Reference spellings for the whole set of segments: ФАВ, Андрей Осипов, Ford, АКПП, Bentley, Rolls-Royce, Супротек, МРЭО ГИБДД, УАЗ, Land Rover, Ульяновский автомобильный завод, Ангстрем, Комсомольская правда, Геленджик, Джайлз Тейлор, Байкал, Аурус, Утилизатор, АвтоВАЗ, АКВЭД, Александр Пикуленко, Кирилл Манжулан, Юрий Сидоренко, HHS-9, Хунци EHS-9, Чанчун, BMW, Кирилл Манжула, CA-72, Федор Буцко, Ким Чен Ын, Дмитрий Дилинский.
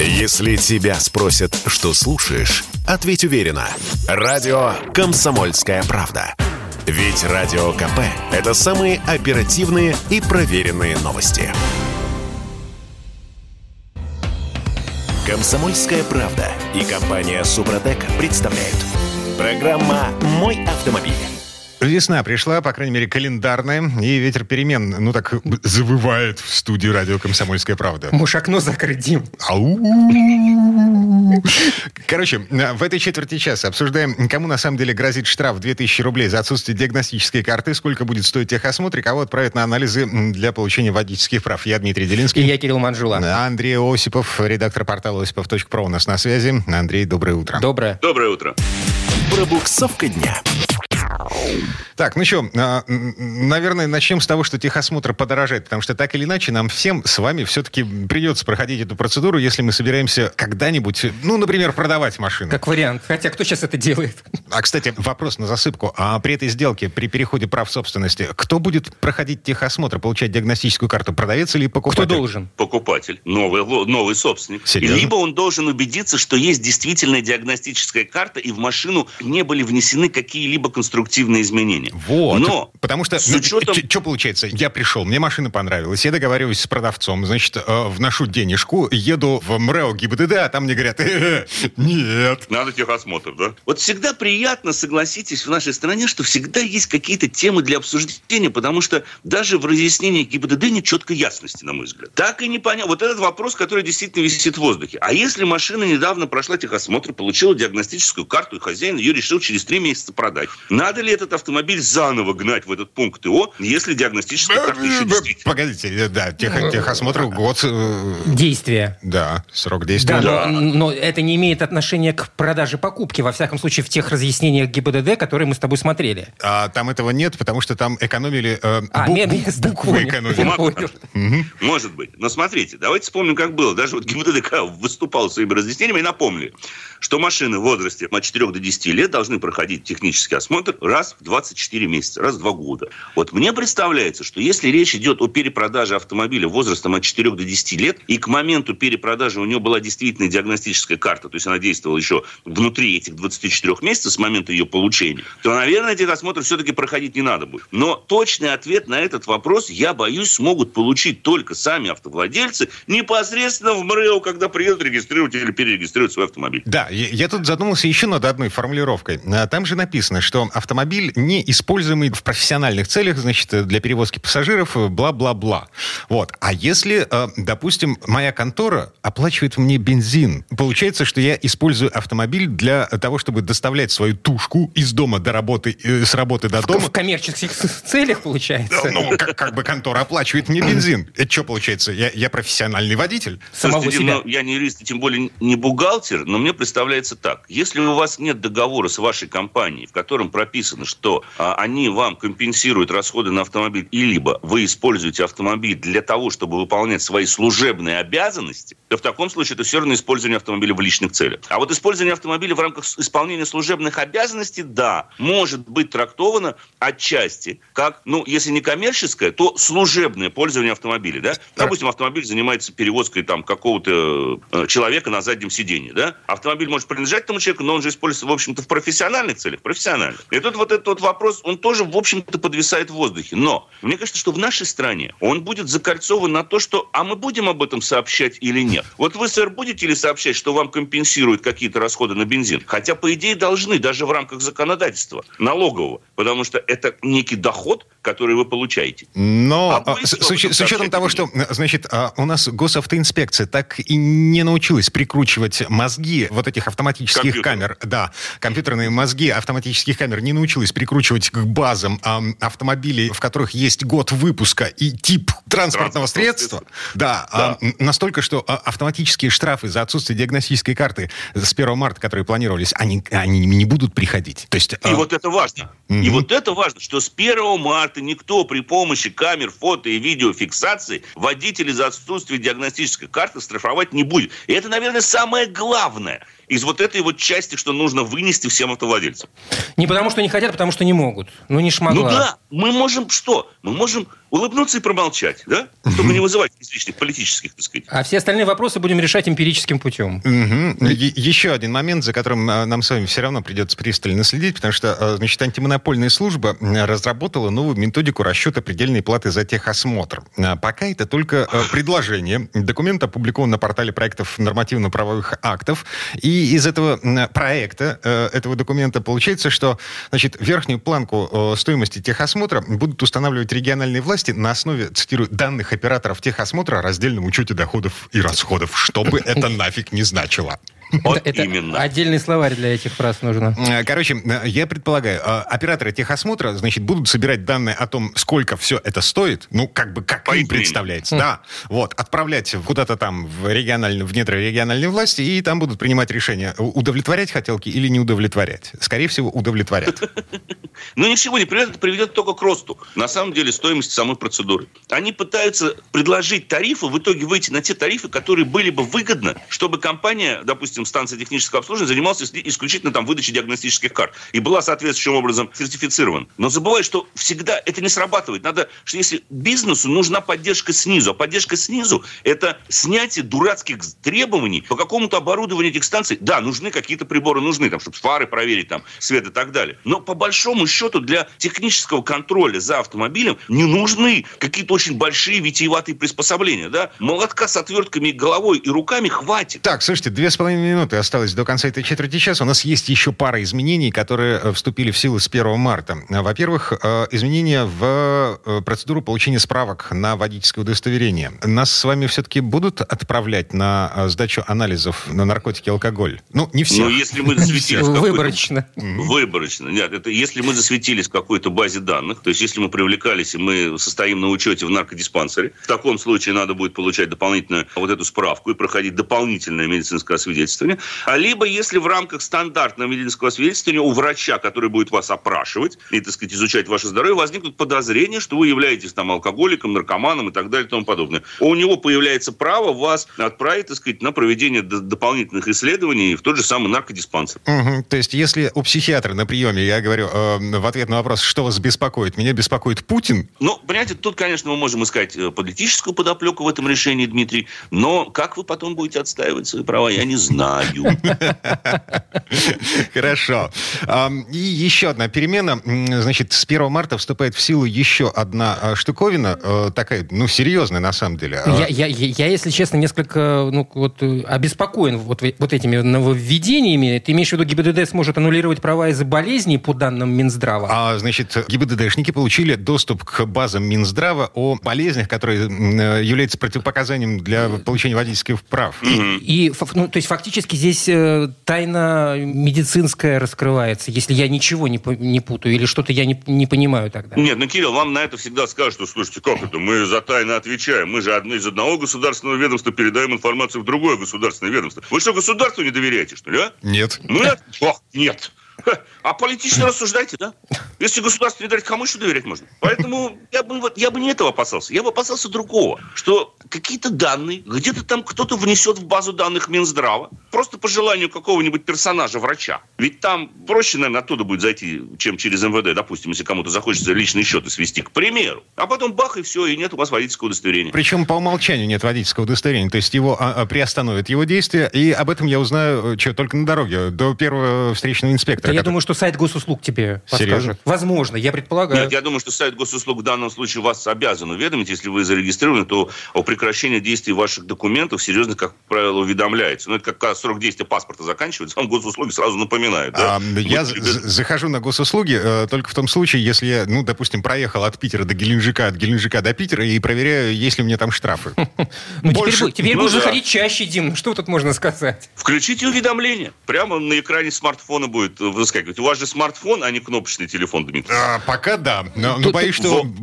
Если тебя спросят, что слушаешь, ответь уверенно. Радио «Комсомольская правда». Ведь Радио КП – это самые оперативные и проверенные новости. «Комсомольская правда» и компания «Супротек» представляют. Программа «Мой автомобиль». Весна пришла, по крайней мере, календарная, и ветер перемен, так завывает в студии радио «Комсомольская правда». Можешь окно закрыть, Дим. Ау! Короче, в этой четверти часа обсуждаем, кому на самом деле грозит штраф 2000 рублей за отсутствие диагностической карты, сколько будет стоить техосмотр и кого отправят на анализы для получения водительских прав. Я Дмитрий Дилинский. И я Кирилл Манжулан. Андрей Осипов, редактор портала Осипов.про, у нас на связи. Андрей, доброе утро. Доброе утро. Пробуксовка дня. Так, что, наверное, начнем с того, что техосмотр подорожает, потому что так или иначе нам всем с вами все-таки придется проходить эту процедуру, если мы собираемся когда-нибудь, например, продавать машину. Как вариант. Хотя кто сейчас это делает? А, кстати, вопрос на засыпку. А при этой сделке, при переходе прав собственности, кто будет проходить техосмотр, получать диагностическую карту? Продавец или покупатель? Кто должен? Покупатель. Новый собственник. Серьезно? Либо он должен убедиться, что есть действительно диагностическая карта, и в машину не были внесены какие-либо конструктивные изменения. Вот. Но потому что, что получается? Я пришел, мне машина понравилась, я договариваюсь с продавцом, вношу денежку, еду в МРЭО ГИБДД, а там мне говорят, нет. Надо техосмотр, да? Вот всегда приятно, согласитесь, в нашей стране, что всегда есть какие-то темы для обсуждения, потому что даже в разъяснении ГИБДД нет четкой ясности, на мой взгляд. Так и не понятно. Вот этот вопрос, который действительно висит в воздухе. А если машина недавно прошла техосмотр, получила диагностическую карту, и хозяин ее решил через 3 месяца продать, надо ли этот автомобиль заново гнать в этот пункт ИО, если диагностическая карта еще действительно... Погодите, да, техосмотр год... Действия. Да, срок действия. Да. Но это не имеет отношения к продаже покупки, во всяком случае, в тех разъяснениях ГИБДД, которые мы с тобой смотрели. А там этого нет, потому что там экономили... буквы экономили. Может быть. Но смотрите, давайте вспомним, как было. Даже вот ГИБДД выступал своими разъяснениями и напомнили, что машины в возрасте от 4 до 10 лет должны проходить технический осмотр раз в 24 месяца, раз в 2 года. Вот мне представляется, что если речь идет о перепродаже автомобиля возрастом от 4 до 10 лет, и к моменту перепродажи у него была действительно диагностическая карта, то есть она действовала еще внутри этих 24 месяцев с момента ее получения, то, наверное, техосмотр все-таки проходить не надо будет. Но точный ответ на этот вопрос, я боюсь, смогут получить только сами автовладельцы непосредственно в МРЭО, когда приедут регистрировать или перерегистрировать свой автомобиль. Да, я тут задумался еще над одной формулировкой. Там же написано, что автомобиль не используемый в профессиональных целях, для перевозки пассажиров, бла-бла-бла. Вот. А если, допустим, моя контора оплачивает мне бензин, получается, что я использую автомобиль для того, чтобы доставлять свою тушку из дома до работы, с работы до дома. В коммерческих целях, получается. Контора оплачивает мне бензин. Это что получается? Я профессиональный водитель? Слушайте, себя. Я не юрист, и тем более не бухгалтер, но мне представляется так. Если у вас нет договора с вашей компанией, в котором прописано, что они вам компенсируют расходы на автомобиль, и либо вы используете автомобиль для того, чтобы выполнять свои служебные обязанности, то в таком случае это все равно использование автомобиля в личных целях. А вот использование автомобиля в рамках исполнения служебных обязанностей, да, может быть трактовано отчасти как, если не коммерческое, то служебное пользование автомобиля, да? Допустим, автомобиль занимается перевозкой какого-то человека на заднем сиденье, да? Автомобиль может принадлежать этому человеку, но он же используется, в общем-то, в профессиональных целях, И тут вот этот вопрос, он тоже, в общем-то, подвисает в воздухе. Но мне кажется, что в нашей стране он будет закольцован на то, что а мы будем об этом сообщать или нет. Вот вы, сэр, будете ли сообщать, что вам компенсируют какие-то расходы на бензин? Хотя, по идее, должны, даже в рамках законодательства налогового, потому что это некий доход, который вы получаете. Но с учетом того, что, у нас госавтоинспекция так и не научилась прикручивать мозги вот этих автоматических камер. Да, компьютерные мозги автоматических камер не научилась прикручивать к базам автомобилей, в которых есть год выпуска и тип транспортного средства. Да. Настолько, что автоматические штрафы за отсутствие диагностической карты с 1 марта, которые планировались, они не будут приходить. То есть, вот это важно. И вот это важно, что с 1 марта никто при помощи камер, фото и видеофиксации водителей за отсутствие диагностической карты штрафовать не будет. И это, наверное, самое главное из вот этой вот части, что нужно вынести всем автовладельцам. Не потому, что не хотят, а потому, что не могут. Не шмогла. Мы можем что? Мы можем улыбнуться и промолчать, да? Чтобы не вызывать излишних политических, так сказать. А все остальные вопросы будем решать эмпирическим путем. Еще один момент, за которым нам с вами все равно придется пристально следить, потому что, значит, антимонопольная служба разработала новую методику расчета предельной платы за техосмотр. Пока это только предложение. Документ опубликован на портале проектов нормативно-правовых актов. И из этого проекта, этого документа, получается, что, значит, верхнюю планку стоимости техосмотра будут устанавливать региональные власти на основе, цитирую, данных операторов техосмотра о раздельном учете доходов и расходов, что бы это нафиг не значило. Вот это именно. Отдельный словарь для этих фраз нужно. Короче, я предполагаю, операторы техосмотра, значит, будут собирать данные о том, сколько все это стоит, ну, как бы, как им представляется, да, вот, отправлять куда-то там в внедрорегиональные власти, и там будут принимать решение, удовлетворять хотелки или не удовлетворять. Скорее всего, удовлетворят. Ну, ничего не приведет, это приведет только к росту, на самом деле, стоимости самой процедуры. Они пытаются предложить тарифы, в итоге выйти на те тарифы, которые были бы выгодны, чтобы компания, допустим, станция технического обслуживания занималась исключительно там выдачей диагностических карт и была соответствующим образом сертифицирована. Но забывай, что всегда это не срабатывает. Надо, что если бизнесу нужна поддержка снизу, а поддержка снизу – это снятие дурацких требований по какому-то оборудованию этих станций. Да, нужны какие-то приборы, нужны, там, чтобы фары проверить, там, свет и так далее. Но по большому счету для технического контроля за автомобилем не нужны какие-то очень большие витиеватые приспособления. Да? Молотка с отвертками головой и руками хватит. Так, слушайте, 2,5 минуты осталось до конца этой четверти часа. У нас есть еще пара изменений, которые вступили в силу с 1 марта. Во-первых, изменения в процедуру получения справок на водительское удостоверение. Нас с вами все-таки будут отправлять на сдачу анализов на наркотики и алкоголь? Ну, не все. Но если мы засветились... Выборочно. Выборочно. Нет, это если мы засветились в какой-то базе данных, то есть если мы привлекались и мы состоим на учете в наркодиспансере, в таком случае надо будет получать дополнительную вот эту справку и проходить дополнительное медицинское освидетельствование. А либо если в рамках стандартного медицинского освидетельствования у врача, который будет вас опрашивать и, так сказать, изучать ваше здоровье, возникнут подозрения, что вы являетесь там алкоголиком, наркоманом и так далее и тому подобное. У него появляется право вас отправить, так сказать, на проведение дополнительных исследований в тот же самый наркодиспансер. Угу. То есть если у психиатра на приеме, я говорю в ответ на вопрос, что вас беспокоит, меня беспокоит Путин? Ну, понимаете, тут, конечно, мы можем искать политическую подоплеку в этом решении, Дмитрий, но как вы потом будете отстаивать свои права, я не знаю. Хорошо. И еще одна перемена. Значит, с 1 марта вступает в силу еще одна штуковина. Такая, ну, серьезная, на самом деле. Я если честно, несколько обеспокоен вот этими нововведениями. Ты имеешь в виду, ГИБДД сможет аннулировать права из-за болезней, по данным Минздрава? Значит, ГИБДДшники получили доступ к базам Минздрава о болезнях, которые являются противопоказанием для получения водительских прав. То есть, фактически здесь тайна медицинская раскрывается, если я ничего не путаю или что-то я не понимаю тогда. Нет, Кирилл, вам на это всегда скажут, что, слушайте, как это, мы за тайну отвечаем, мы же из одного государственного ведомства передаем информацию в другое государственное ведомство. Вы что, государству не доверяете, что ли, а? Нет. Нет. А политично рассуждайте, да? Если государство не доверяет, кому еще доверять можно? Поэтому я бы не этого опасался. Я бы опасался другого, что какие-то данные, где-то там кто-то внесет в базу данных Минздрава, просто по желанию какого-нибудь персонажа, врача. Ведь там проще, наверное, оттуда будет зайти, чем через МВД, допустим, если кому-то захочется личные счеты свести, к примеру. А потом бах, и все, и нет у вас водительского удостоверения. Причем по умолчанию нет водительского удостоверения, то есть его приостановят его действия, и об этом я узнаю только на дороге, до первого встречного инспектора. Я думаю, что сайт госуслуг тебе подскажет. Серьезно? Возможно, я предполагаю. Нет, я думаю, что сайт госуслуг в данном случае вас обязан уведомить. Если вы зарегистрированы, то о прекращении действий ваших документов серьезно, как правило, уведомляется. Но это как срок действия паспорта заканчивается, вам госуслуги сразу напоминают. Да? Я захожу на госуслуги только в том случае, если я, допустим, проехал от Питера до Геленджика, от Геленджика до Питера и проверяю, есть ли у меня там штрафы. Теперь будешь заходить чаще, Дим. Что тут можно сказать? Включите уведомление. Прямо на экране смартфона будет выскакивать. У вас же смартфон, а не кнопочный телефон, Дмитрий. Пока да. Но боюсь, что в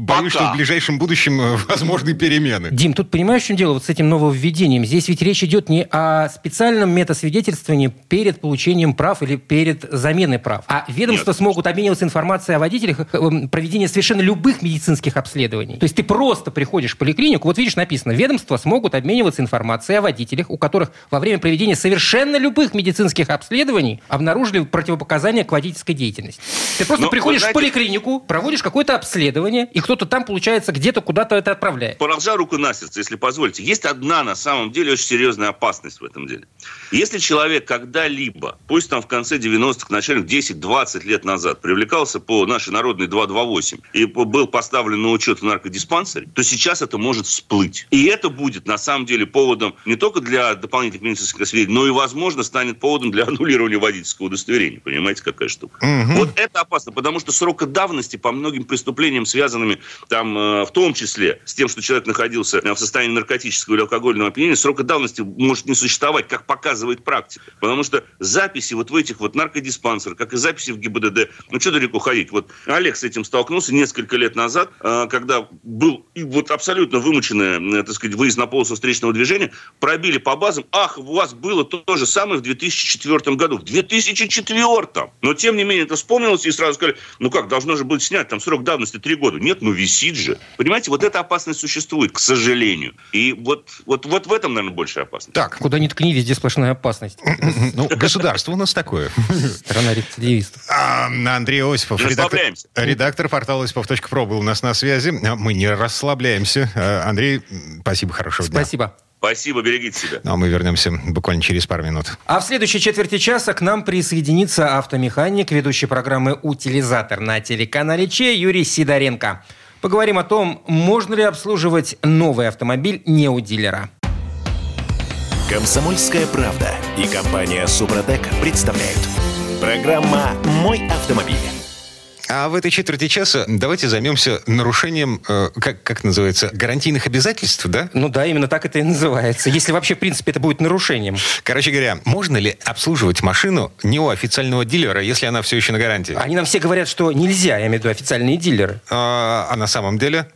ближайшем будущем возможны перемены. Дим, тут понимаешь, в чем дело вот с этим нововведением? Здесь ведь речь идет не о специальном метасвидетельствовании перед получением прав или перед заменой прав. А ведомства смогут обмениваться информацией о водителях, проведение совершенно любых медицинских обследований. То есть ты просто приходишь в поликлинику, вот видишь, написано, ведомства смогут обмениваться информацией о водителях, у которых во время проведения совершенно любых медицинских обследований обнаружили противопоказания оказания аквадической деятельности. Ты просто приходишь в поликлинику, проводишь какое-то обследование, и кто-то там, получается, где-то куда-то это отправляет. Положа руку на сердце, если позволите. Есть одна, на самом деле, очень серьезная опасность в этом деле. Если человек когда-либо, пусть там в конце 90-х, начале 10-20 лет назад, привлекался по нашей народной 228 и был поставлен на учет в наркодиспансере, то сейчас это может всплыть. И это будет, на самом деле, поводом не только для дополнительных медицинских сведений, но и, возможно, станет поводом для аннулирования водительского удостоверения. Понимаете, какая штука? Угу. Вот это опасно, потому что срока давности по многим преступлениям, связанными там, в том числе с тем, что человек находился в состоянии наркотического или алкогольного опьянения, срока давности может не существовать, как показывает практика. Потому что записи вот в этих вот наркодиспансерах, как и записи в ГИБДД, ну что далеко ходить. Вот Олег с этим столкнулся несколько лет назад, когда был вот абсолютно вымученный, так сказать, выезд на полосу встречного движения, пробили по базам, ах, у вас было то же самое в 2004 году. В 2004-м! Но, тем не менее, это вспомнилось, и сразу сказали, ну как, должно же быть снять, там срок давности 3 года. Нет, ну висит же. Понимаете, вот эта опасность существует, к сожалению. И вот в этом, наверное, большая опасность. Так, куда ни ткни, везде сплошная опасность. Ну, государство у нас такое. Страна рецидивистов. Андрей Осипов, редактор портала Осипов.про был у нас на связи. Мы не расслабляемся. Андрей, спасибо, хорошего дня. Спасибо. Спасибо, берегите себя. А мы вернемся буквально через пару минут. А в следующей четверти часа к нам присоединится автомеханик, ведущий программы «Утилизатор» на телеканале Че Юрий Сидоренко. Поговорим о том, можно ли обслуживать новый автомобиль не у дилера. «Комсомольская правда» и компания «Супротек» представляют. Программа «Мой автомобиль». А в этой четверти часа давайте займемся нарушением, как называется, гарантийных обязательств, да? Ну да, именно так это и называется. Если вообще, в принципе, это будет нарушением. Короче говоря, можно ли обслуживать машину не у официального дилера, если она все еще на гарантии? Они нам все говорят, что нельзя, я имею в виду официальные дилеры. А на самом деле?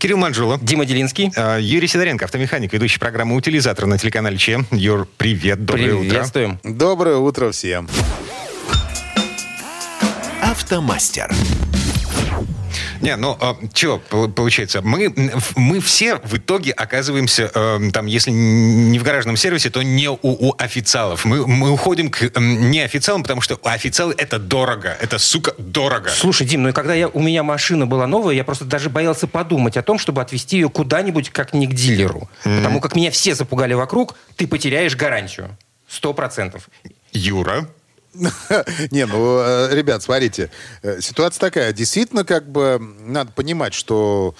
Кирилл Манжула. Дима Дилинский. Юрий Сидоренко, автомеханик, ведущий программы «Утилизатор» на телеканале Че. Юр, привет, доброе утро. Приветствуем. Доброе утро всем. «Автомастер». Не, получается, мы все в итоге оказываемся, там, если не в гаражном сервисе, то не у официалов. Мы уходим к неофициалам, потому что официалы — это дорого. Это, сука, дорого. Слушай, Дим, ну и когда у меня машина была новая, я просто даже боялся подумать о том, чтобы отвезти ее куда-нибудь, как не к дилеру. Mm-hmm. Потому как меня все запугали вокруг, ты потеряешь гарантию. 100%. Юра? Не, ребят, смотрите, ситуация такая. Действительно, надо понимать, что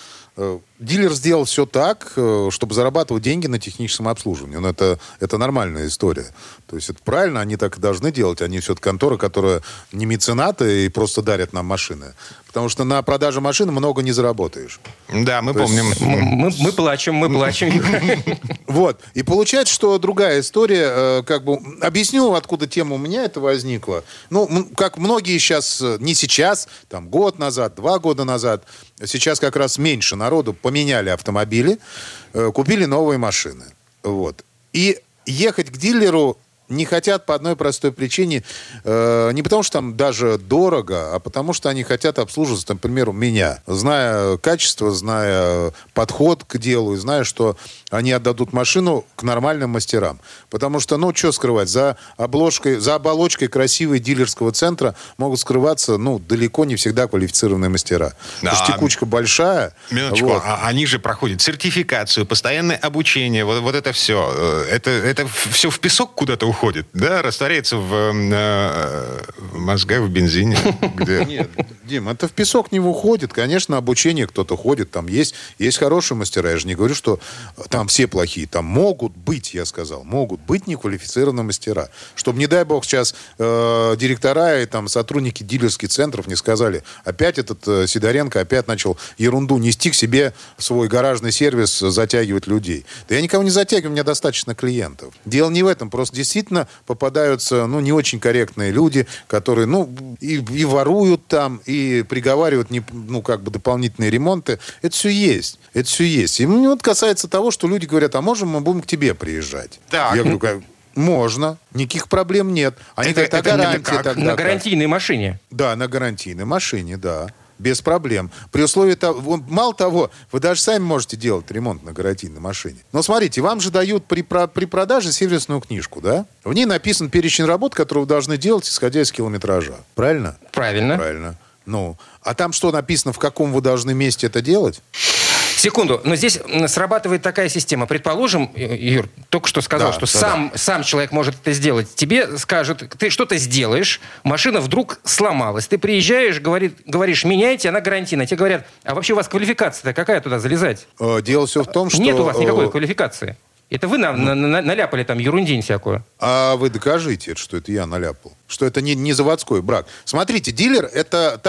дилер сделал все так, чтобы зарабатывать деньги на техническом обслуживании. Но это нормальная история. То есть это правильно, они так и должны делать. Они все-таки конторы, которые не меценаты и просто дарят нам машины. Потому что на продаже машин много не заработаешь. Да, мы помним. Мы плачем. Вот. И получается, что другая история. Объясню, откуда тема у меня это возникла. Ну, как многие сейчас, не сейчас, там, год назад, 2 года назад, сейчас как раз меньше народу поменяли автомобили, купили новые машины. Вот. И ехать к дилеру не хотят по одной простой причине. Не потому, что там даже дорого, а потому, что они хотят обслуживаться, например, у меня. Зная качество, зная подход к делу, и зная, что они отдадут машину к нормальным мастерам. Потому что, что скрывать, за оболочкой красивой дилерского центра могут скрываться, далеко не всегда квалифицированные мастера. Да. Потому что текучка большая. Минуточку, вот. Они же проходят сертификацию, постоянное обучение, вот это все. Это все в песок куда-то уходит. Да, растворяется в мозгах, в бензине. Нет, Дим, это в песок не уходит. Конечно, обучение кто-то ходит. Там есть хорошие мастера. Я же не говорю, что там все плохие. Там могут быть неквалифицированные мастера. Чтобы, не дай бог, сейчас директора и там сотрудники дилерских центров не сказали, опять этот Сидоренко начал ерунду нести к себе в свой гаражный сервис, затягивать людей. Да я никого не затягиваю, у меня достаточно клиентов. Дело не в этом, просто действительно попадаются, не очень корректные люди, которые, и воруют там, и приговаривают, дополнительные ремонты. Это все есть. И касается того, что люди говорят, а можем мы будем к тебе приезжать? Так. Я говорю, можно, никаких проблем нет. Они говорят, а гарантия тогда? На гарантийной машине? Да, на гарантийной машине, да. без проблем. При условии того, мало того, вы даже сами можете делать ремонт на гарантийной машине. Но смотрите, вам же дают при продаже сервисную книжку, да? В ней написан перечень работ, которые вы должны делать, исходя из километража. Правильно? Правильно. Правильно. Ну, а там что написано, в каком вы должны месте это делать? Секунду, но здесь срабатывает такая система. Предположим, Юр, только что сказал, да, что да, сам человек может это сделать. Тебе скажут, ты что-то сделаешь, машина вдруг сломалась. Ты приезжаешь, говоришь, меняйте, она гарантийная. Тебе говорят, а вообще у вас квалификация-то какая туда залезать? Дело все в том, что... Нет у вас никакой квалификации. Это вы наляпали там ерундень всякую. А вы докажите, что это я наляпал. Что это не заводской брак. Смотрите, дилер это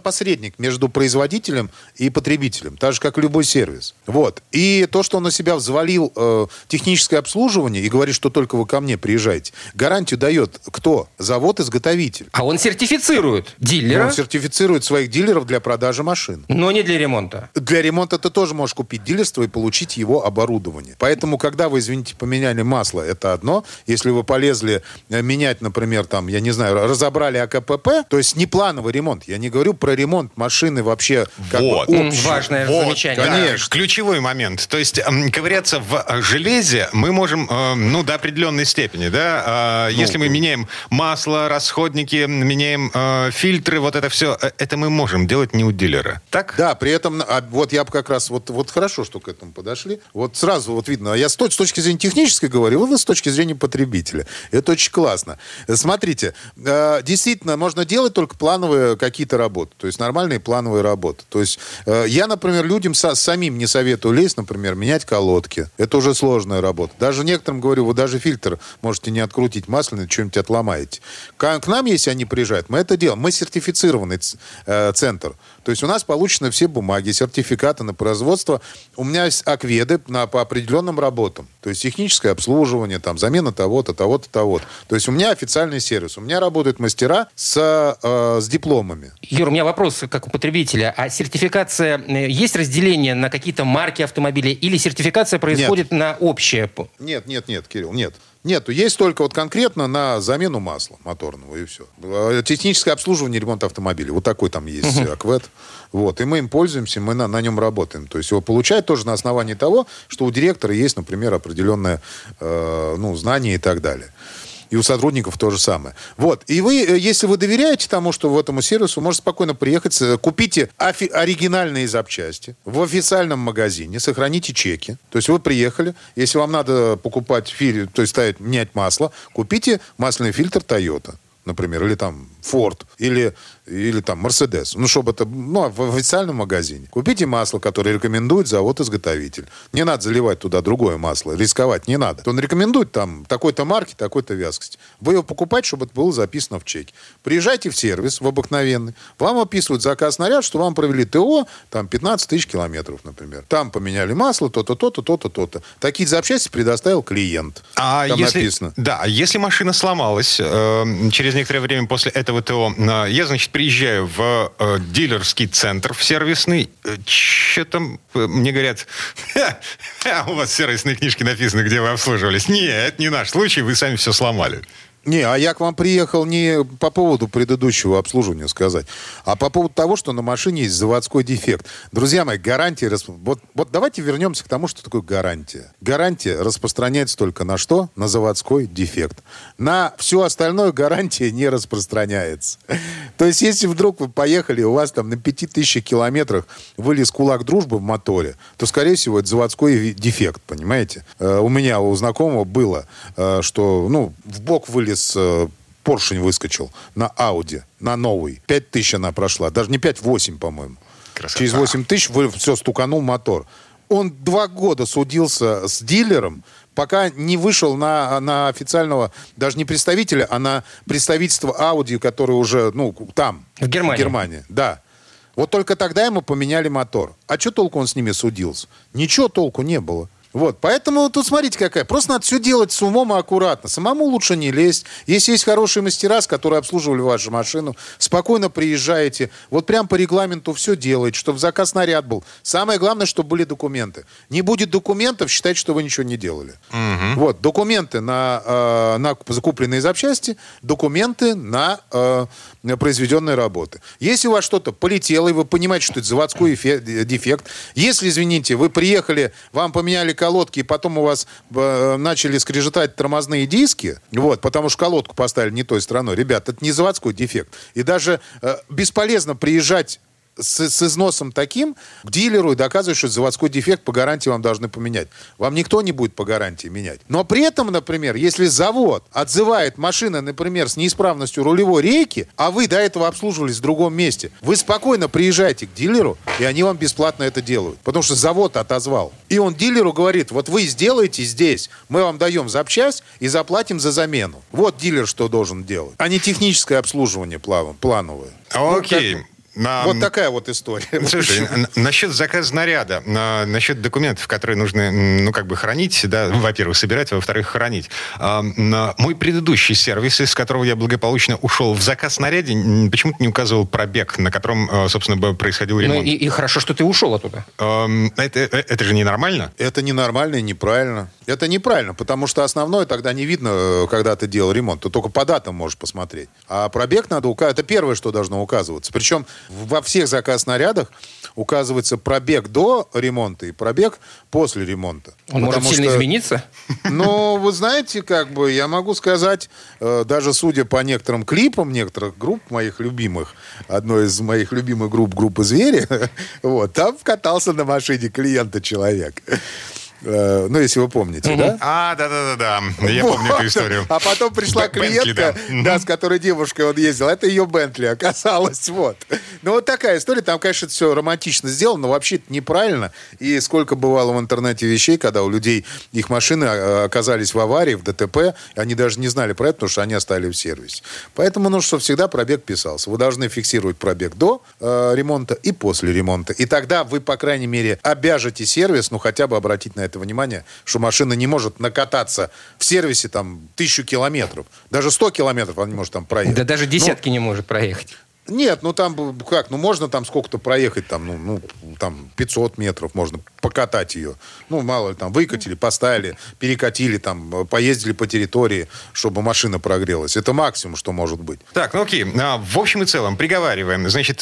посредник между производителем и потребителем. Так же, как и любой сервис. Вот. И то, что он на себя взвалил техническое обслуживание и говорит, что только вы ко мне приезжаете, гарантию дает кто? Завод-изготовитель. А он сертифицирует дилера. Он сертифицирует своих дилеров для продажи машин. Но не для ремонта. Для ремонта ты тоже можешь купить дилерство и получить его оборудование. Поэтому, когда вы, извините, поменяли масло, это одно. Если вы полезли менять, например, там, я не знаю, разобрали АКПП, то есть неплановый ремонт. Я не говорю про ремонт машины вообще как вот. Важное замечание. Конечно. Да. Ключевой момент. То есть ковыряться в железе мы можем, до определенной степени, да? Если мы меняем масло, расходники, меняем фильтры, вот это все, это мы можем делать не у дилера. Так? Да, при этом, вот я бы как раз, вот хорошо, что к этому подошли. Вот сразу вот видно, я с точки зрения технической говорю, вы с точки зрения потребителя. Это очень классно. Смотрите, действительно, можно делать только плановые какие-то работы. То есть нормальные плановые работы. То есть я, например, людям самим не советую лезть, например, менять колодки. Это уже сложная работа. Даже некоторым говорю, вы даже фильтр можете не открутить масляный, что-нибудь отломаете. К нам, если они приезжают, мы это делаем. Мы сертифицированный центр. То есть у нас получены все бумаги, сертификаты на производство. У меня есть АКВЭДы по определенным работам. То есть техническое обслуживание, там, замена того-то, того-то, того-то. То есть у меня официальный сервис. У меня работают мастера с дипломами. Юр, у меня вопрос как у потребителя. А сертификация... Есть разделение на какие-то марки автомобилей? Или сертификация происходит на общее? Нет, Кирилл, нет. Нет, есть только вот конкретно на замену масла моторного, и все. Техническое обслуживание ремонта автомобиля. Вот такой там есть АКВЭД. Вот, и мы им пользуемся, мы на нем работаем. То есть его получают тоже на основании того, что у директора есть, например, определенное знание и так далее. И у сотрудников то же самое. Вот. И вы, если вы доверяете тому, что в этому сервису, можете спокойно приехать, купите оригинальные запчасти в официальном магазине, сохраните чеки. То есть вы приехали, если вам надо покупать фильтр, то есть менять масло, купите масляный фильтр Toyota, например, или там Ford, или там Mercedes. Чтобы это... в официальном магазине. Купите масло, которое рекомендует завод-изготовитель. Не надо заливать туда другое масло. Рисковать не надо. Он рекомендует там такой-то марки, такой-то вязкости. Вы его покупаете, чтобы это было записано в чеке. Приезжайте в сервис, в обыкновенный. Вам описывают заказ на ряд, что вам провели ТО, там 15 тысяч километров, например. Там поменяли масло, то-то, то-то, то-то, то-то. Такие запчасти предоставил клиент. Там написано. Да, если машина сломалась через некоторое время после этого ТО, я, значит, приезжаю в дилерский центр, в сервисный. Что там? Мне говорят, у вас в сервисной книжке написано, где вы обслуживались. Нет, это не наш случай, вы сами все сломали. Не, а я к вам приехал не по поводу предыдущего обслуживания сказать, а по поводу того, что на машине есть заводской дефект. Друзья мои, гарантия... Вот давайте вернемся к тому, что такое гарантия. Гарантия распространяется только на что? На заводской дефект. На все остальное гарантия не распространяется. То есть, если вдруг вы поехали, у вас там на 5000 километрах вылез кулак дружбы в моторе, то, скорее всего, это заводской дефект, понимаете? У меня, у знакомого было, что, в бок вылез поршень выскочил на Audi, на новый. 5000 она прошла. Даже не 5, 8, по-моему. Красота. Через 8000 все, стуканул мотор. Он 2 года судился с дилером, пока не вышел на официального, даже не представителя, а на представительство Audi, которое уже, там. В Германии. Да. Вот только тогда ему поменяли мотор. А что толку он с ними судился? Ничего толку не было. Вот, поэтому тут смотрите какая. Просто надо все делать с умом и аккуратно. Самому лучше не лезть. Если есть хорошие мастера, которые обслуживали вашу машину, спокойно приезжаете. Вот прям по регламенту все делаете, чтобы заказ наряд был. Самое главное, чтобы были документы. Не будет документов, считайте, что вы ничего не делали. Угу. Вот, документы на закупленные запчасти, документы на произведенные работы. Если у вас что-то полетело, и вы понимаете, что это заводской дефект, если, извините, вы приехали, вам поменяли колодки, и потом у вас начали скрежетать тормозные диски, вот, потому что колодку поставили не той стороной. Ребят, это не заводской дефект. И даже бесполезно приезжать с износом таким к дилеру и доказывать, что заводской дефект по гарантии вам должны поменять. Вам никто не будет по гарантии менять. Но при этом, например, если завод отзывает машины, например, с неисправностью рулевой рейки, а вы до этого обслуживались в другом месте, вы спокойно приезжаете к дилеру, и они вам бесплатно это делают. Потому что завод отозвал. И он дилеру говорит, вот вы сделаете здесь, мы вам даем запчасть и заплатим за замену. Вот дилер что должен делать. А не техническое обслуживание плановое. Окей. Okay. Вот такая вот история. Слушай, насчет заказа наряда, насчет документов, которые нужно, хранить, да, во-первых, собирать, во-вторых, хранить. Мой предыдущий сервис, из которого я благополучно ушел в заказ наряда, почему-то не указывал пробег, на котором, собственно, происходил ремонт. Ну и хорошо, что ты ушел оттуда. Это же ненормально? Это ненормально и неправильно. Это неправильно, потому что основное тогда не видно, когда ты делал ремонт. Ты только по датам можешь посмотреть. А пробег надо указывать. Это первое, что должно указываться. Причем во всех заказ-нарядах указывается пробег до ремонта и пробег после ремонта. Он может сильно измениться? Ну, вы знаете, я могу сказать, даже судя по некоторым клипам некоторых групп моих любимых, одной из моих любимых групп, группы «Звери», вот, там катался на машине клиента человек. Ну, если вы помните, да? Да-да-да, я помню эту историю. А потом пришла клиентка, с которой девушкой он ездил, это ее Бентли оказалось, вот. Ну, вот такая история, там, конечно, все романтично сделано, но вообще-то неправильно. И сколько бывало в интернете вещей, когда у людей их машины оказались в аварии, в ДТП, они даже не знали про это, потому что они оставили в сервисе. Поэтому, что всегда пробег писался. Вы должны фиксировать пробег до ремонта и после ремонта. И тогда вы, по крайней мере, обяжете сервис, хотя бы обратить на это внимание, что машина не может накататься в сервисе 1000 километров. Даже 100 километров она не может там проехать. Да даже десятки не может проехать. Нет, можно сколько-то проехать, 500 метров можно покатать ее. Мало ли, выкатили, поставили, перекатили, поездили по территории, чтобы машина прогрелась. Это максимум, что может быть. Так, окей. В общем и целом, приговариваем. Значит,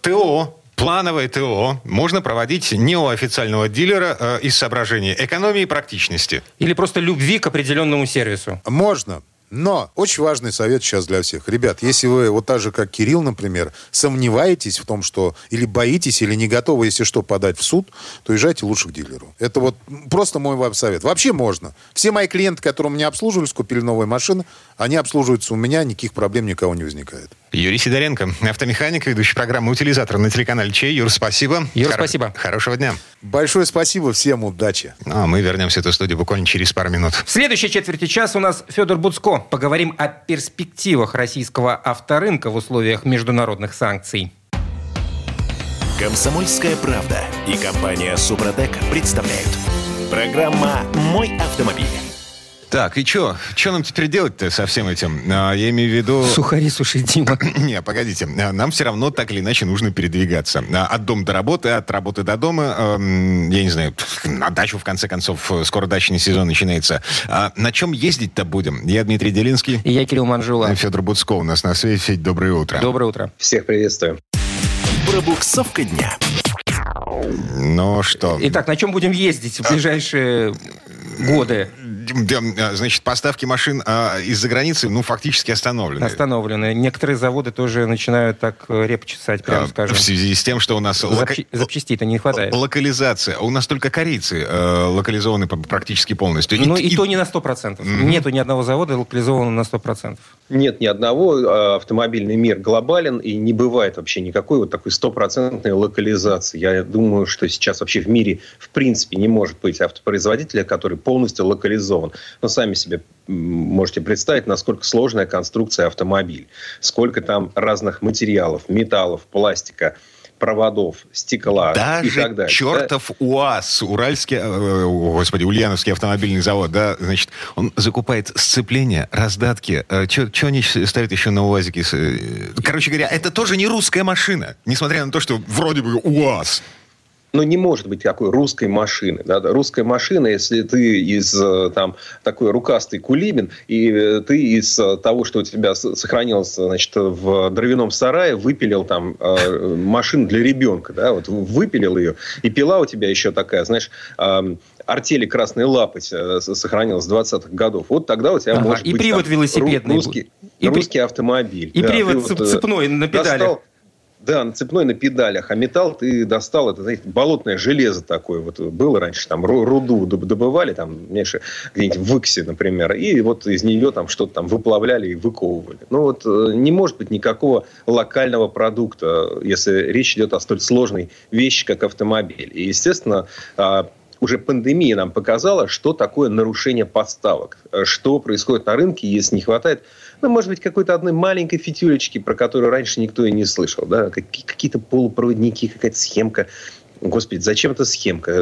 ТО... Плановое ТО можно проводить не у официального дилера из соображений экономии и практичности. Или просто любви к определенному сервису. Можно. Но очень важный совет сейчас для всех. Ребят, если вы, так же, как Кирилл, например, сомневаетесь в том, что или боитесь, или не готовы, если что, подать в суд, то езжайте лучше к дилеру. Это просто мой вам совет. Вообще можно. Все мои клиенты, которые у меня обслуживались, купили новые машины, они обслуживаются у меня, никаких проблем никого не возникает. Юрий Сидоренко, автомеханик, ведущий программы «Утилизатор» на телеканале «Че». Юр, спасибо. Юр, спасибо. Хорошего дня. Большое спасибо, всем удачи. А мы вернемся в эту студию буквально через пару минут. В следующей четверти часа у нас Федор Буцко. Поговорим о перспективах российского авторынка в условиях международных санкций. «Комсомольская правда» и компания «Супротек» представляют. Программа «Мой автомобиль». Так, и что нам теперь делать-то со всем этим? Я имею в виду... Сухари сушить, Дима. Не, погодите. Нам все равно так или иначе нужно передвигаться. От дома до работы, от работы до дома. Я не знаю, на дачу, в конце концов. Скоро дачный сезон начинается. На чем ездить-то будем? Я Дмитрий Дилинский. И я Кирилл Манжула. Федор Буцко у нас на связи. Федь, доброе утро. Доброе утро. Всех приветствую. Пробуксовка дня. Ну что? Итак, на чем будем ездить в ближайшие годы? Значит, поставки машин из-за границы, фактически остановлены. Остановлены. Некоторые заводы тоже начинают так репу чесать, прямо скажем. В связи с тем, что у нас... Запчастей-то не хватает. Локализация. У нас только корейцы локализованы практически полностью. И то не на 100%. Mm-hmm. Нету ни одного завода локализованного на 100%. Нет ни одного. Автомобильный мир глобален, и не бывает вообще никакой вот такой 100% локализации. Я думаю, что сейчас вообще в мире в принципе не может быть автопроизводителя, который полностью локализован. Но сами себе можете представить, насколько сложная конструкция автомобиля. Сколько там разных материалов, металлов, пластика, проводов, стекла даже и так далее. Чертов да? УАЗ, Ульяновский автомобильный завод, да, значит, он закупает сцепления, раздатки. Что они ставят еще на УАЗике? Короче говоря, это тоже не русская машина, несмотря на то, что вроде бы УАЗ. Но не может быть такой русской машины. Да? Русская машина, если ты из там, такой рукастый кулибин, и ты из того, что у тебя сохранилось значит, в дровяном сарае, выпилил там, машину для ребенка. Да? Вот, выпилил ее, и пила у тебя еще такая, знаешь, артели красной лапоть сохранилась с 20-х годов. Вот тогда у тебя может и быть привод там, велосипедный, русский автомобиль. И да, привод цепной на педалях. Да, на цепной, на педалях. А металл ты достал, это знаете, болотное железо такое. Вот было раньше, там руду добывали, там, знаешь, где-нибудь в Иксе, например, и вот из нее там что-то там выплавляли и выковывали. Ну вот не может быть никакого локального продукта, если речь идет о столь сложной вещи, как автомобиль. И, естественно, уже пандемия нам показала, что такое нарушение поставок, что происходит на рынке, если не хватает, ну, может быть, какой-то одной маленькой фитюлечки, про которую раньше никто и не слышал, да, какие-то полупроводники, какая-то схемка. Господи, зачем эта схемка?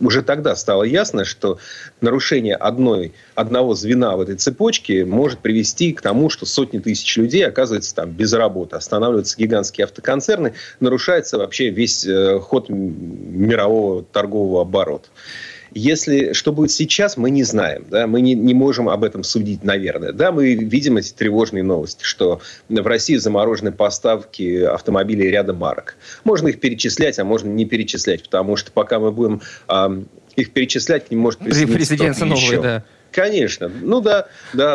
Уже тогда стало ясно, что нарушение одного звена в этой цепочке может привести к тому, что сотни тысяч людей оказываются там без работы, останавливаются гигантские автоконцерны, нарушается вообще весь ход мирового торгового оборота. Если что будет сейчас, мы не знаем. Да? Мы не можем об этом судить, наверное. Да, мы видим эти тревожные новости, что в России заморожены поставки автомобилей ряда марок. Можно их перечислять, а можно не перечислять, потому что пока мы будем их перечислять, к ним может присоединиться новые, да. Конечно. Ну да,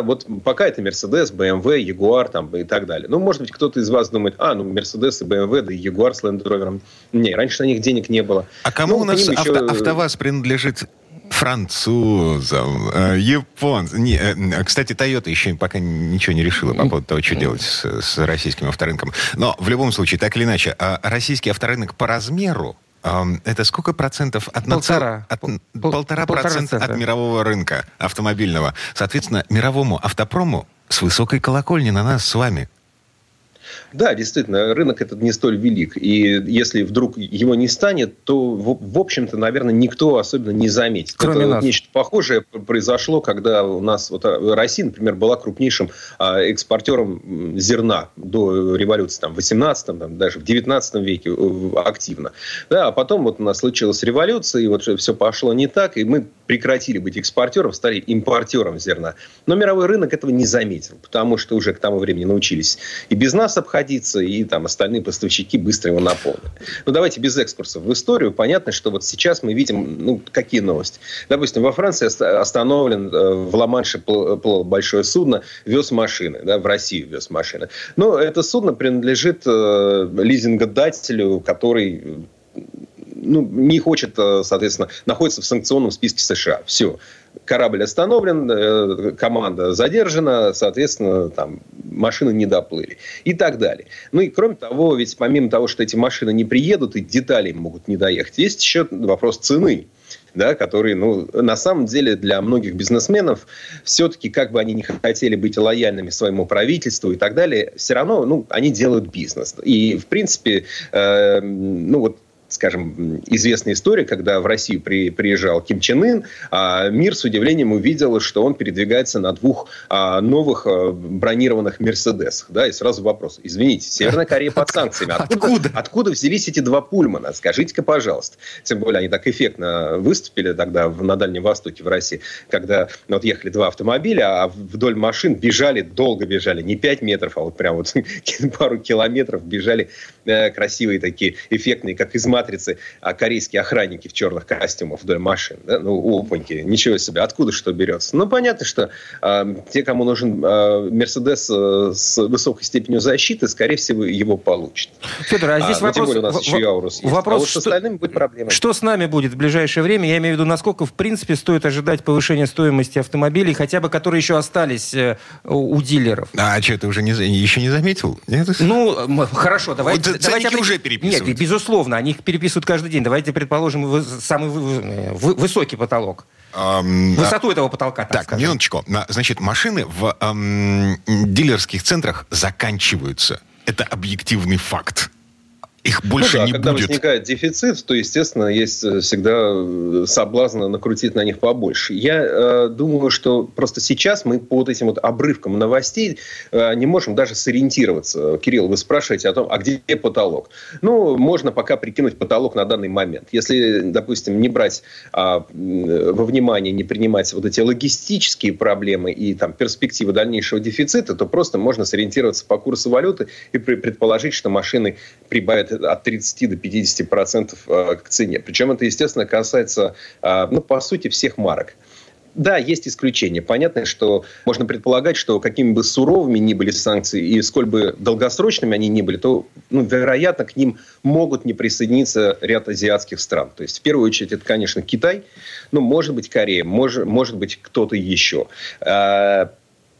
вот пока это Mercedes, BMW, Jaguar там, и так далее. Ну, может быть, кто-то из вас думает, Mercedes и BMW, да и Jaguar с Land Rover. Не, раньше на них денег не было. А кому у нас АвтоВАЗ принадлежит? Французам, японцам. Кстати, Toyota еще пока ничего не решила по поводу того, что делать с российским авторынком. Но в любом случае, так или иначе, российский авторынок по размеру, это сколько процентов? Полтора процента от мирового рынка автомобильного. Соответственно, мировому автопрому с высокой колокольни на нас с вами. Да, действительно, рынок этот не столь велик. И если вдруг его не станет, то, в общем-то, наверное, никто особенно не заметит. Кроме нас. Нечто похожее произошло, когда у нас Россия, например, была крупнейшим экспортером зерна до революции, в 18-м, даже в 19 веке активно. Да, а потом у нас случилась революция, и все пошло не так, и мы прекратили быть экспортером, стали импортером зерна. Но мировой рынок этого не заметил, потому что уже к тому времени научились и без нас обходиться, и остальные поставщики быстро его наполнят. Но давайте без экскурсов в историю. Понятно, что сейчас мы видим, какие новости. Допустим, во Франции остановлен в Ла-Манше плыло большое судно, вез машины, да, в Россию вез машины. Но это судно принадлежит лизингодателю, который не хочет, соответственно, находится в санкционном списке США. Все. Корабль остановлен, команда задержана, соответственно, машины не доплыли и так далее. Ну и кроме того, ведь помимо того, что эти машины не приедут и детали могут не доехать, есть еще вопрос цены. Да, которые, на самом деле для многих бизнесменов все-таки, как бы они не хотели быть лояльными своему правительству и так далее, все равно, они делают бизнес. И, в принципе, скажем, известная история, когда в Россию приезжал Ким Чен Ын, а мир с удивлением увидел, что он передвигается на двух новых бронированных «Мерседесах». Да, и сразу вопрос. Извините, Северная Корея под санкциями. Откуда взялись эти два пульмана? Скажите-ка, пожалуйста. Тем более, они так эффектно выступили тогда на Дальнем Востоке, в России, когда ехали два автомобиля, а вдоль машин долго бежали, не 5 метров, а пару километров бежали красивые такие, эффектные, как из матрицы, корейские охранники в черных костюмах вдоль машин. Да? Опаньки, ничего себе, откуда что берется? Понятно, что те, кому нужен Мерседес с высокой степенью защиты, скорее всего, его получат. Федор, а здесь вопрос... Тем более у нас еще и Аурус есть. Вопрос, а вот с остальными будет проблема. Что с нами будет в ближайшее время? Я имею в виду, насколько, в принципе, стоит ожидать повышения стоимости автомобилей, хотя бы которые еще остались у дилеров. А что, ты уже еще не заметил? Нет? Хорошо, давайте... Ценники уже переписывают. Нет, безусловно, они их переписывают каждый день. Давайте, предположим, самый высокий потолок. Высоту этого потолка, так сказать. Минуточку. Значит, машины в дилерских центрах заканчиваются. Это объективный факт. Их больше не будет. Когда возникает дефицит, то, естественно, есть всегда соблазн накрутить на них побольше. Я думаю, что просто сейчас мы по вот этим вот обрывкам новостей не можем даже сориентироваться. Кирилл, вы спрашиваете о том, а где потолок? Ну, можно пока прикинуть потолок на данный момент. Если, допустим, не брать во внимание, не принимать вот эти логистические проблемы и там перспективы дальнейшего дефицита, то просто можно сориентироваться по курсу валюты и предположить, что машины прибавят от 30 до 50% к цене. Причем это, естественно, касается, ну, по сути, всех марок. Да, есть исключения. Понятно, что можно предполагать, что какими бы суровыми ни были санкции и сколь бы долгосрочными они ни были, то, ну, вероятно, к ним могут не присоединиться ряд азиатских стран. То есть, в первую очередь, это, конечно, Китай, но, может быть, Корея, может быть, кто-то еще.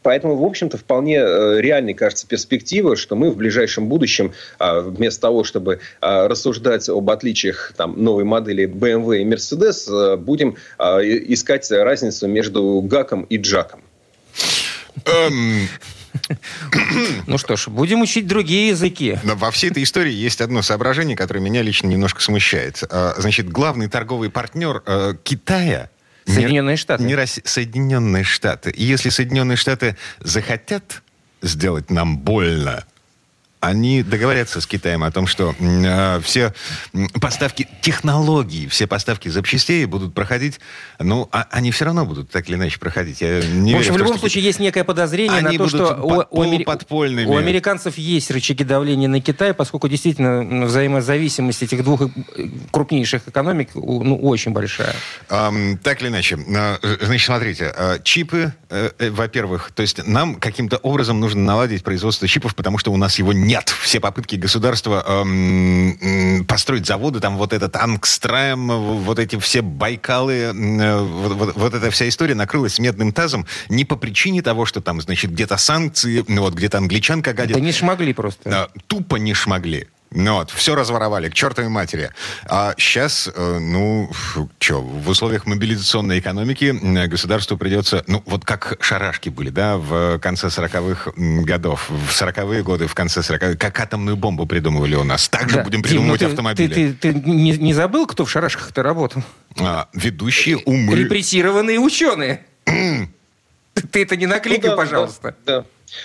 Поэтому, в общем-то, вполне реальной кажется перспектива, что мы в ближайшем будущем, вместо того, чтобы рассуждать об отличиях там новой модели BMW и Mercedes, будем искать разницу между гаком и джаком. Ну что ж, будем учить другие языки. Но во всей этой истории есть одно соображение, которое меня лично немножко смущает. Значит, главный торговый партнер Китая — Соединенные Штаты. Соединенные Штаты. И если Соединенные Штаты захотят сделать нам больно, они договорятся с Китаем о том, что все поставки технологий, все поставки запчастей будут проходить. Ну, они все равно будут так или иначе проходить. Я не в общем, верю в любом случае есть некое подозрение на то, что у американцев есть рычаги давления на Китай, поскольку действительно взаимозависимость этих двух крупнейших экономик, ну, очень большая. Так или иначе. Значит, смотрите, чипы, во-первых, то есть нам каким-то образом нужно наладить производство чипов, потому что у нас его нет. Все попытки государства построить заводы, там вот этот Ангстрем, вот эти все Байкалы, вот эта вся история накрылась медным тазом не по причине того, что там, значит, где-то санкции, вот где-то англичанка гадит. Да не шмогли просто. Тупо не шмогли. Вот, все разворовали, к чертовой матери. А сейчас, ну, что, в условиях мобилизационной экономики государству придется... Ну, вот как шарашки были, да, в конце 40-х годов, в 40-е годы, в конце 40-х... Как атомную бомбу придумывали у нас. Так же да, будем придумывать автомобили. Ты не забыл, кто в шарашках-то работал? Ведущие умы. Репрессированные ученые. Ты это не накликай, ну, да, пожалуйста. Да.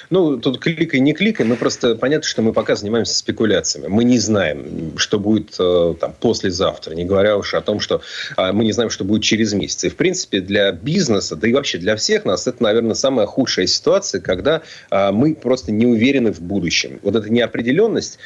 Ну, тут кликай, не кликай, но просто понятно, что мы пока занимаемся спекуляциями. Мы не знаем, что будет там послезавтра, не говоря уж о том, что мы не знаем, что будет через месяц. И, в принципе, для бизнеса, да и вообще для всех нас, это, наверное, самая худшая ситуация, когда мы просто не уверены в будущем. Вот эта неопределенность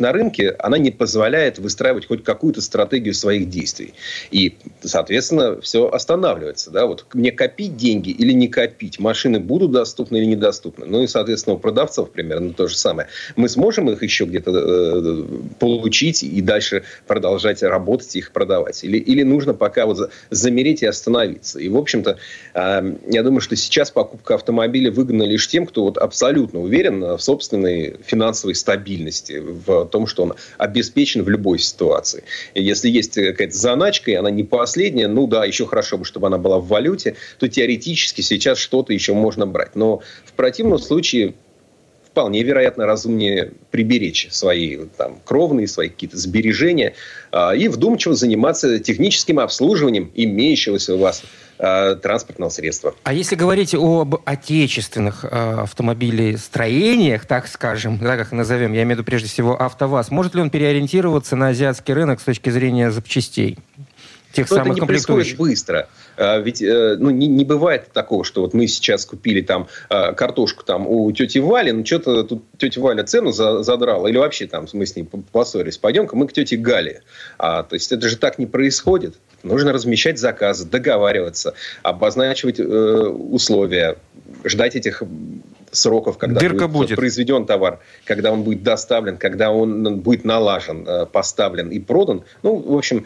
на рынке, она не позволяет выстраивать хоть какую-то стратегию своих действий. И, соответственно, все останавливается. Да? Вот мне копить деньги или не копить? Машины будут доступны или недоступны? Ну и, соответственно, у продавцов примерно то же самое. Мы сможем их еще где-то получить и дальше продолжать работать и их продавать? Или нужно пока вот замереть и остановиться? И, в общем-то, я думаю, что сейчас покупка автомобиля выгодна лишь тем, кто вот абсолютно уверен в собственной финансовой стабильности, в том, что он обеспечен в любой ситуации. И если есть какая-то заначка, и она не последняя, ну да, еще хорошо бы, чтобы она была в валюте, то теоретически сейчас что-то еще можно брать. Но в противном случае вполне вероятно разумнее приберечь свои там кровные, свои какие-то сбережения и вдумчиво заниматься техническим обслуживанием имеющегося у вас транспортного средства. А если говорить об отечественных автомобилестроениях, так скажем, да, как назовем, я имею в виду прежде всего АвтоВАЗ, может ли он переориентироваться на азиатский рынок с точки зрения запчастей? Но это не происходит быстро. Ведь ну, не бывает такого, что вот мы сейчас купили там картошку там у тети Вали, но что-то тут тетя Валя цену задрала, или вообще там мы с ней поссорились. Пойдем-ка мы к тете Гале. То есть это же так не происходит. Нужно размещать заказы, договариваться, обозначивать условия, ждать этих сроков, когда будет произведен товар, когда он будет доставлен, когда он будет налажен, поставлен и продан. Ну, в общем...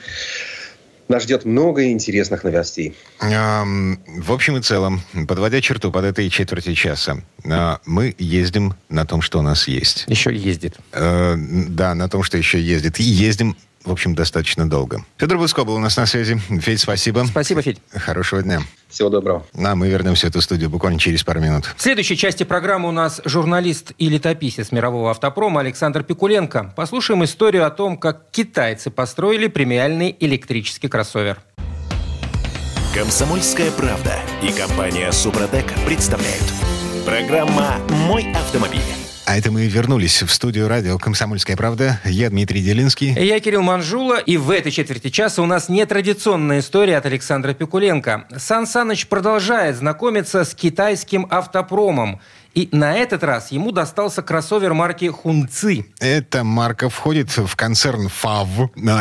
Нас ждет много интересных новостей. В общем и целом, подводя черту под этой четверти часа, мы ездим на том, что у нас есть. Еще ездит. Да, на том, что еще ездит. И ездим в общем, достаточно долго. Федор Буцко был у нас на связи. Федь, спасибо. Спасибо, Федь. Хорошего дня. Всего доброго. А мы вернемся в эту студию буквально через пару минут. В следующей части программы у нас журналист и летописец мирового автопрома Александр Пикуленко. Послушаем историю о том, как китайцы построили премиальный электрический кроссовер. «Комсомольская правда» и компания «Супротек» представляют. Программа «Мой автомобиль». А это мы вернулись в студию радио «Комсомольская правда». Я Дмитрий Дилинский. Я Кирилл Манжула. И в этой четверти часа у нас нетрадиционная история от Александра Пикуленко. Сан Саныч продолжает знакомиться с китайским автопромом. И на этот раз ему достался кроссовер марки «Хунци». Эта марка входит в концерн ФАВ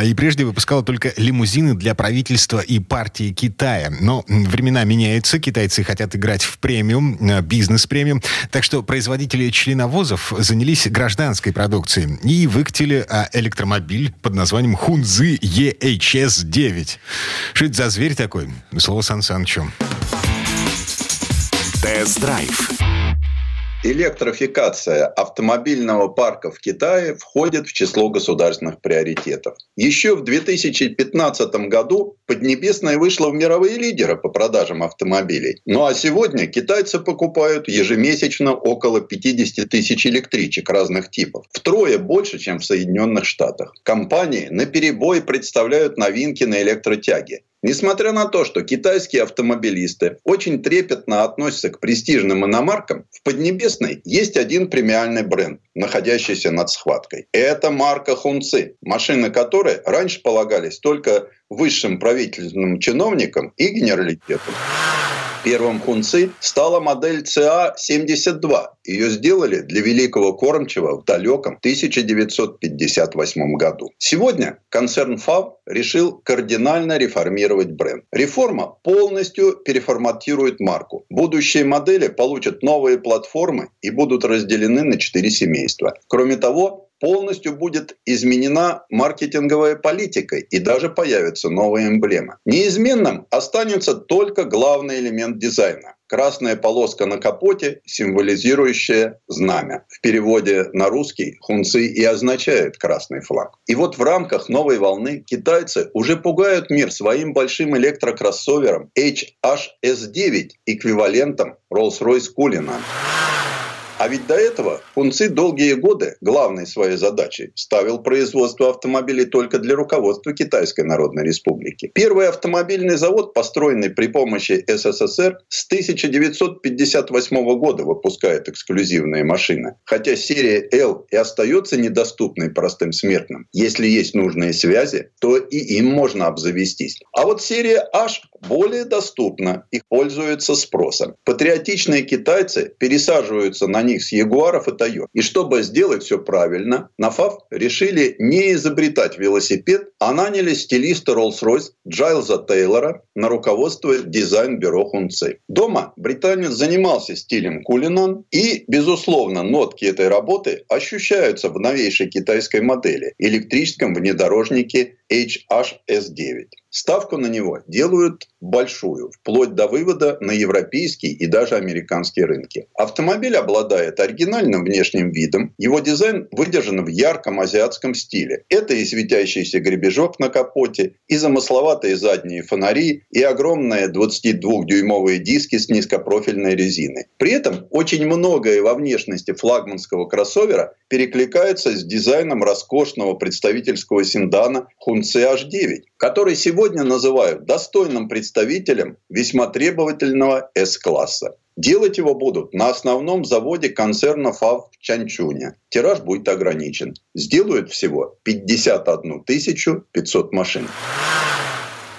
и прежде выпускала только лимузины для правительства и партии Китая. Но времена меняются, китайцы хотят играть в премиум, бизнес-премиум. Так что производители членовозов занялись гражданской продукцией и выкатили электромобиль под названием «Хунци EHS-9». Что это за зверь такой? Слово Сан Санычу. Тест-драйв. Электрификация автомобильного парка в Китае входит в число государственных приоритетов. Еще в 2015 году Поднебесная вышла в мировые лидеры по продажам автомобилей. Ну а сегодня китайцы покупают ежемесячно около 50 тысяч электричек разных типов. Втрое больше, чем в Соединенных Штатах. Компании наперебой представляют новинки на электротяге. Несмотря на то, что китайские автомобилисты очень трепетно относятся к престижным иномаркам, в Поднебесной есть один премиальный бренд, находящийся над схваткой. Это марка «Хунци», машины которой раньше полагались только высшим правительственным чиновникам и генералитету. Первым «Хунци» стала модель CA-72. Ее сделали для Великого Кормчего в далеком 1958 году. Сегодня концерн ФАВ решил кардинально реформировать бренд. Реформа полностью переформатирует марку. Будущие модели получат новые платформы и будут разделены на 4 семейства. Кроме того, полностью будет изменена маркетинговая политика и даже появится новая эмблема. Неизменным останется только главный элемент дизайна. Красная полоска на капоте, символизирующая знамя. В переводе на русский «Хунци» и означает «красный флаг». И вот в рамках новой волны китайцы уже пугают мир своим большим электрокроссовером HHS-9, эквивалентом Rolls-Royce Cullinan. А ведь до этого «Хунци» долгие годы главной своей задачей ставил производство автомобилей только для руководства Китайской Народной Республики. Первый автомобильный завод, построенный при помощи СССР, с 1958 года выпускает эксклюзивные машины. Хотя серия «Л» и остается недоступной простым смертным. Если есть нужные связи, то и им можно обзавестись. А вот серия «H» более доступна и пользуется спросом. Патриотичные китайцы пересаживаются на них с ягуаров и тойот. И чтобы сделать все правильно, на ФАВ решили не изобретать велосипед, а наняли стилиста Rolls-Royce Джайлза Тейлора на руководство дизайн-бюро «Хунци». Дома британец занимался стилем Cullinan, и, безусловно, нотки этой работы ощущаются в новейшей китайской модели – электрическом внедорожнике HHS-9. Ставку на него делают большую, вплоть до вывода на европейские и даже американские рынки. Автомобиль обладает оригинальным внешним видом, его дизайн выдержан в ярком азиатском стиле. Это и светящийся гребешок на капоте, и замысловатые задние фонари, и огромные 22-дюймовые диски с низкопрофильной резины. При этом очень многое во внешности флагманского кроссовера перекликается с дизайном роскошного представительского седана «Хунци H9», который сегодня называют достойным представителем весьма требовательного S-класса. Делать его будут на основном заводе концерна ФАВ в Чанчуне. Тираж будет ограничен. Сделают всего 51 500 машин.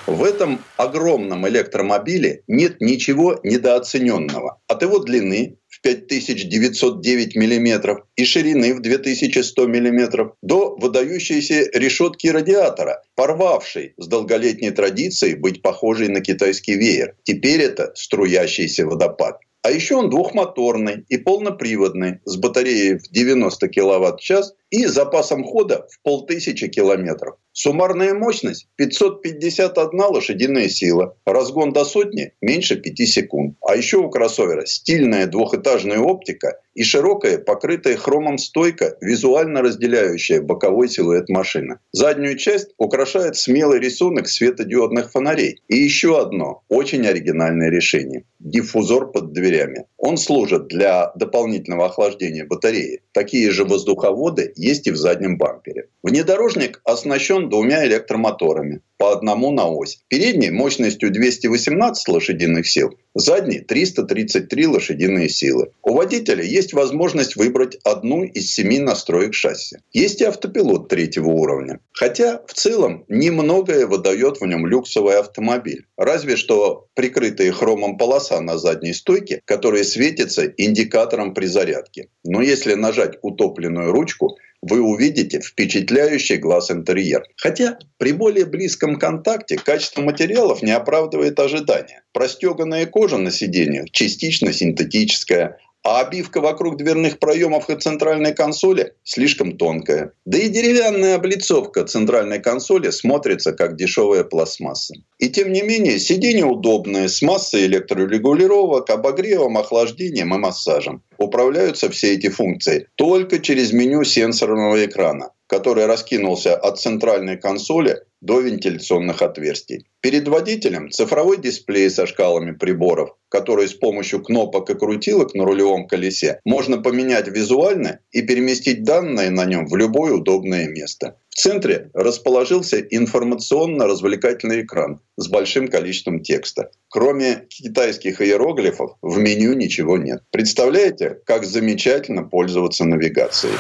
В этом огромном электромобиле нет ничего недооцененного. От его длины в 5909 мм и ширины в 2100 мм до выдающейся решетки радиатора, порвавшей с долголетней традицией быть похожей на китайский веер. Теперь это струящийся водопад. А еще он двухмоторный и полноприводный, с батареей в 90 кВт-ч и запасом хода в 1500 километров. Суммарная мощность 551 лошадиная сила. Разгон до сотни меньше 5 секунд. А еще у кроссовера стильная двухэтажная оптика и широкая, покрытая хромом стойка, визуально разделяющая боковой силуэт машины. Заднюю часть украшает смелый рисунок светодиодных фонарей. И еще одно очень оригинальное решение – диффузор под дверями. Он служит для дополнительного охлаждения батареи. Такие же воздуховоды есть и в заднем бампере. Внедорожник оснащен 2 электромоторами, по одному на ось. Передний мощностью 218 лошадиных сил, задний 333 лошадиные силы. У водителя есть возможность выбрать одну из 7 настроек шасси. Есть и автопилот 3-го уровня. Хотя в целом немногое выдает в нем люксовый автомобиль. Разве что прикрытые хромом полоса на задней стойке, которая светится индикатором при зарядке. Но если нажать утопленную ручку, вы увидите впечатляющий глаз интерьер. Хотя при более близком контакте качество материалов не оправдывает ожидания. Простёганная кожа на сиденьях частично синтетическая, а обивка вокруг дверных проемов и центральной консоли слишком тонкая. Да и деревянная облицовка центральной консоли смотрится как дешевая пластмасса. И тем не менее, сиденья удобные, с массой электрорегулировок, обогревом, охлаждением и массажем. Управляются все эти функции только через меню сенсорного экрана, который раскинулся от центральной консоли до вентиляционных отверстий. Перед водителем цифровой дисплей со шкалами приборов, которые с помощью кнопок и крутилок на рулевом колесе можно поменять визуально и переместить данные на нем в любое удобное место. В центре расположился информационно-развлекательный экран с большим количеством текста. Кроме китайских иероглифов в меню ничего нет. Представляете, как замечательно пользоваться навигацией?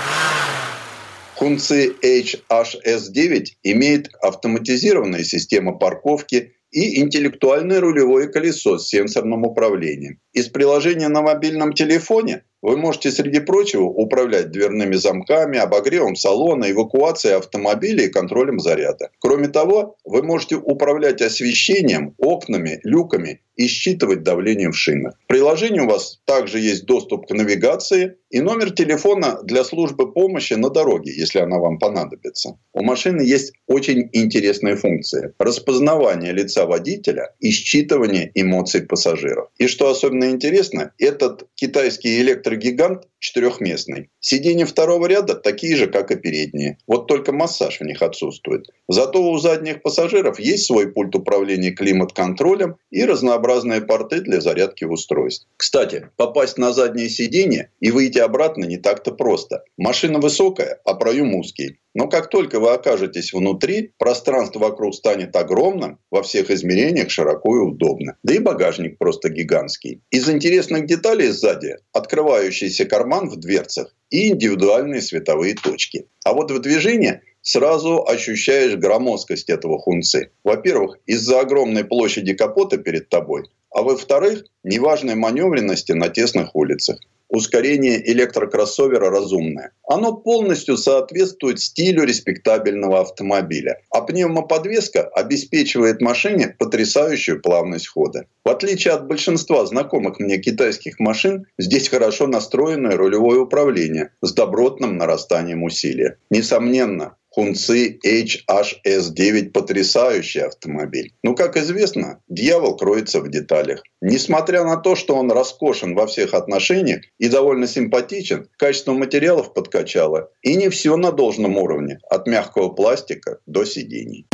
Хунци EHS-9 имеет автоматизированную систему парковки и интеллектуальное рулевое колесо с сенсорным управлением. Из приложения на мобильном телефоне вы можете, среди прочего, управлять дверными замками, обогревом салона, эвакуацией автомобиля и контролем заряда. Кроме того, вы можете управлять освещением, окнами, люками и считывать давление в шинах. В приложении у вас также есть доступ к навигации и номер телефона для службы помощи на дороге, если она вам понадобится. У машины есть очень интересные функции – распознавание лица водителя и считывание эмоций пассажиров. И что особенно интересно, этот китайский электрогигант четырехместный. Сиденья второго ряда такие же, как и передние. Вот только массаж в них отсутствует. Зато у задних пассажиров есть свой пульт управления климат-контролем и разнообразные порты для зарядки устройств. Кстати, попасть на заднее сиденье и выйти обратно не так-то просто. Машина высокая, а проем узкий. Но как только вы окажетесь внутри, пространство вокруг станет огромным, во всех измерениях широко и удобно. Да и багажник просто гигантский. Из интересных деталей сзади – открывающийся карман в дверцах и индивидуальные световые точки. А вот в движении сразу ощущаешь громоздкость этого хунцы. Во-первых, из-за огромной площади капота перед тобой, а во-вторых, неважной маневренности на тесных улицах. Ускорение электрокроссовера разумное. Оно полностью соответствует стилю респектабельного автомобиля. А пневмоподвеска обеспечивает машине потрясающую плавность хода. В отличие от большинства знакомых мне китайских машин, здесь хорошо настроенное рулевое управление с добротным нарастанием усилия. Несомненно, Хунци HHS-9 – потрясающий автомобиль. Но, как известно, дьявол кроется в деталях. Несмотря на то, что он роскошен во всех отношениях и довольно симпатичен, качество материалов подкачало. И не все на должном уровне – от мягкого пластика до сидений.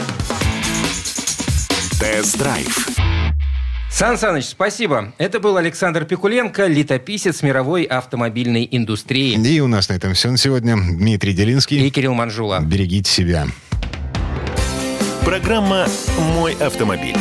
Тест-драйв. Сан Саныч, спасибо. Это был Александр Пикуленко, летописец мировой автомобильной индустрии. И у нас на этом все на сегодня. Дмитрий Дилинский и Кирилл Манжула. Берегите себя. Программа «Мой автомобиль».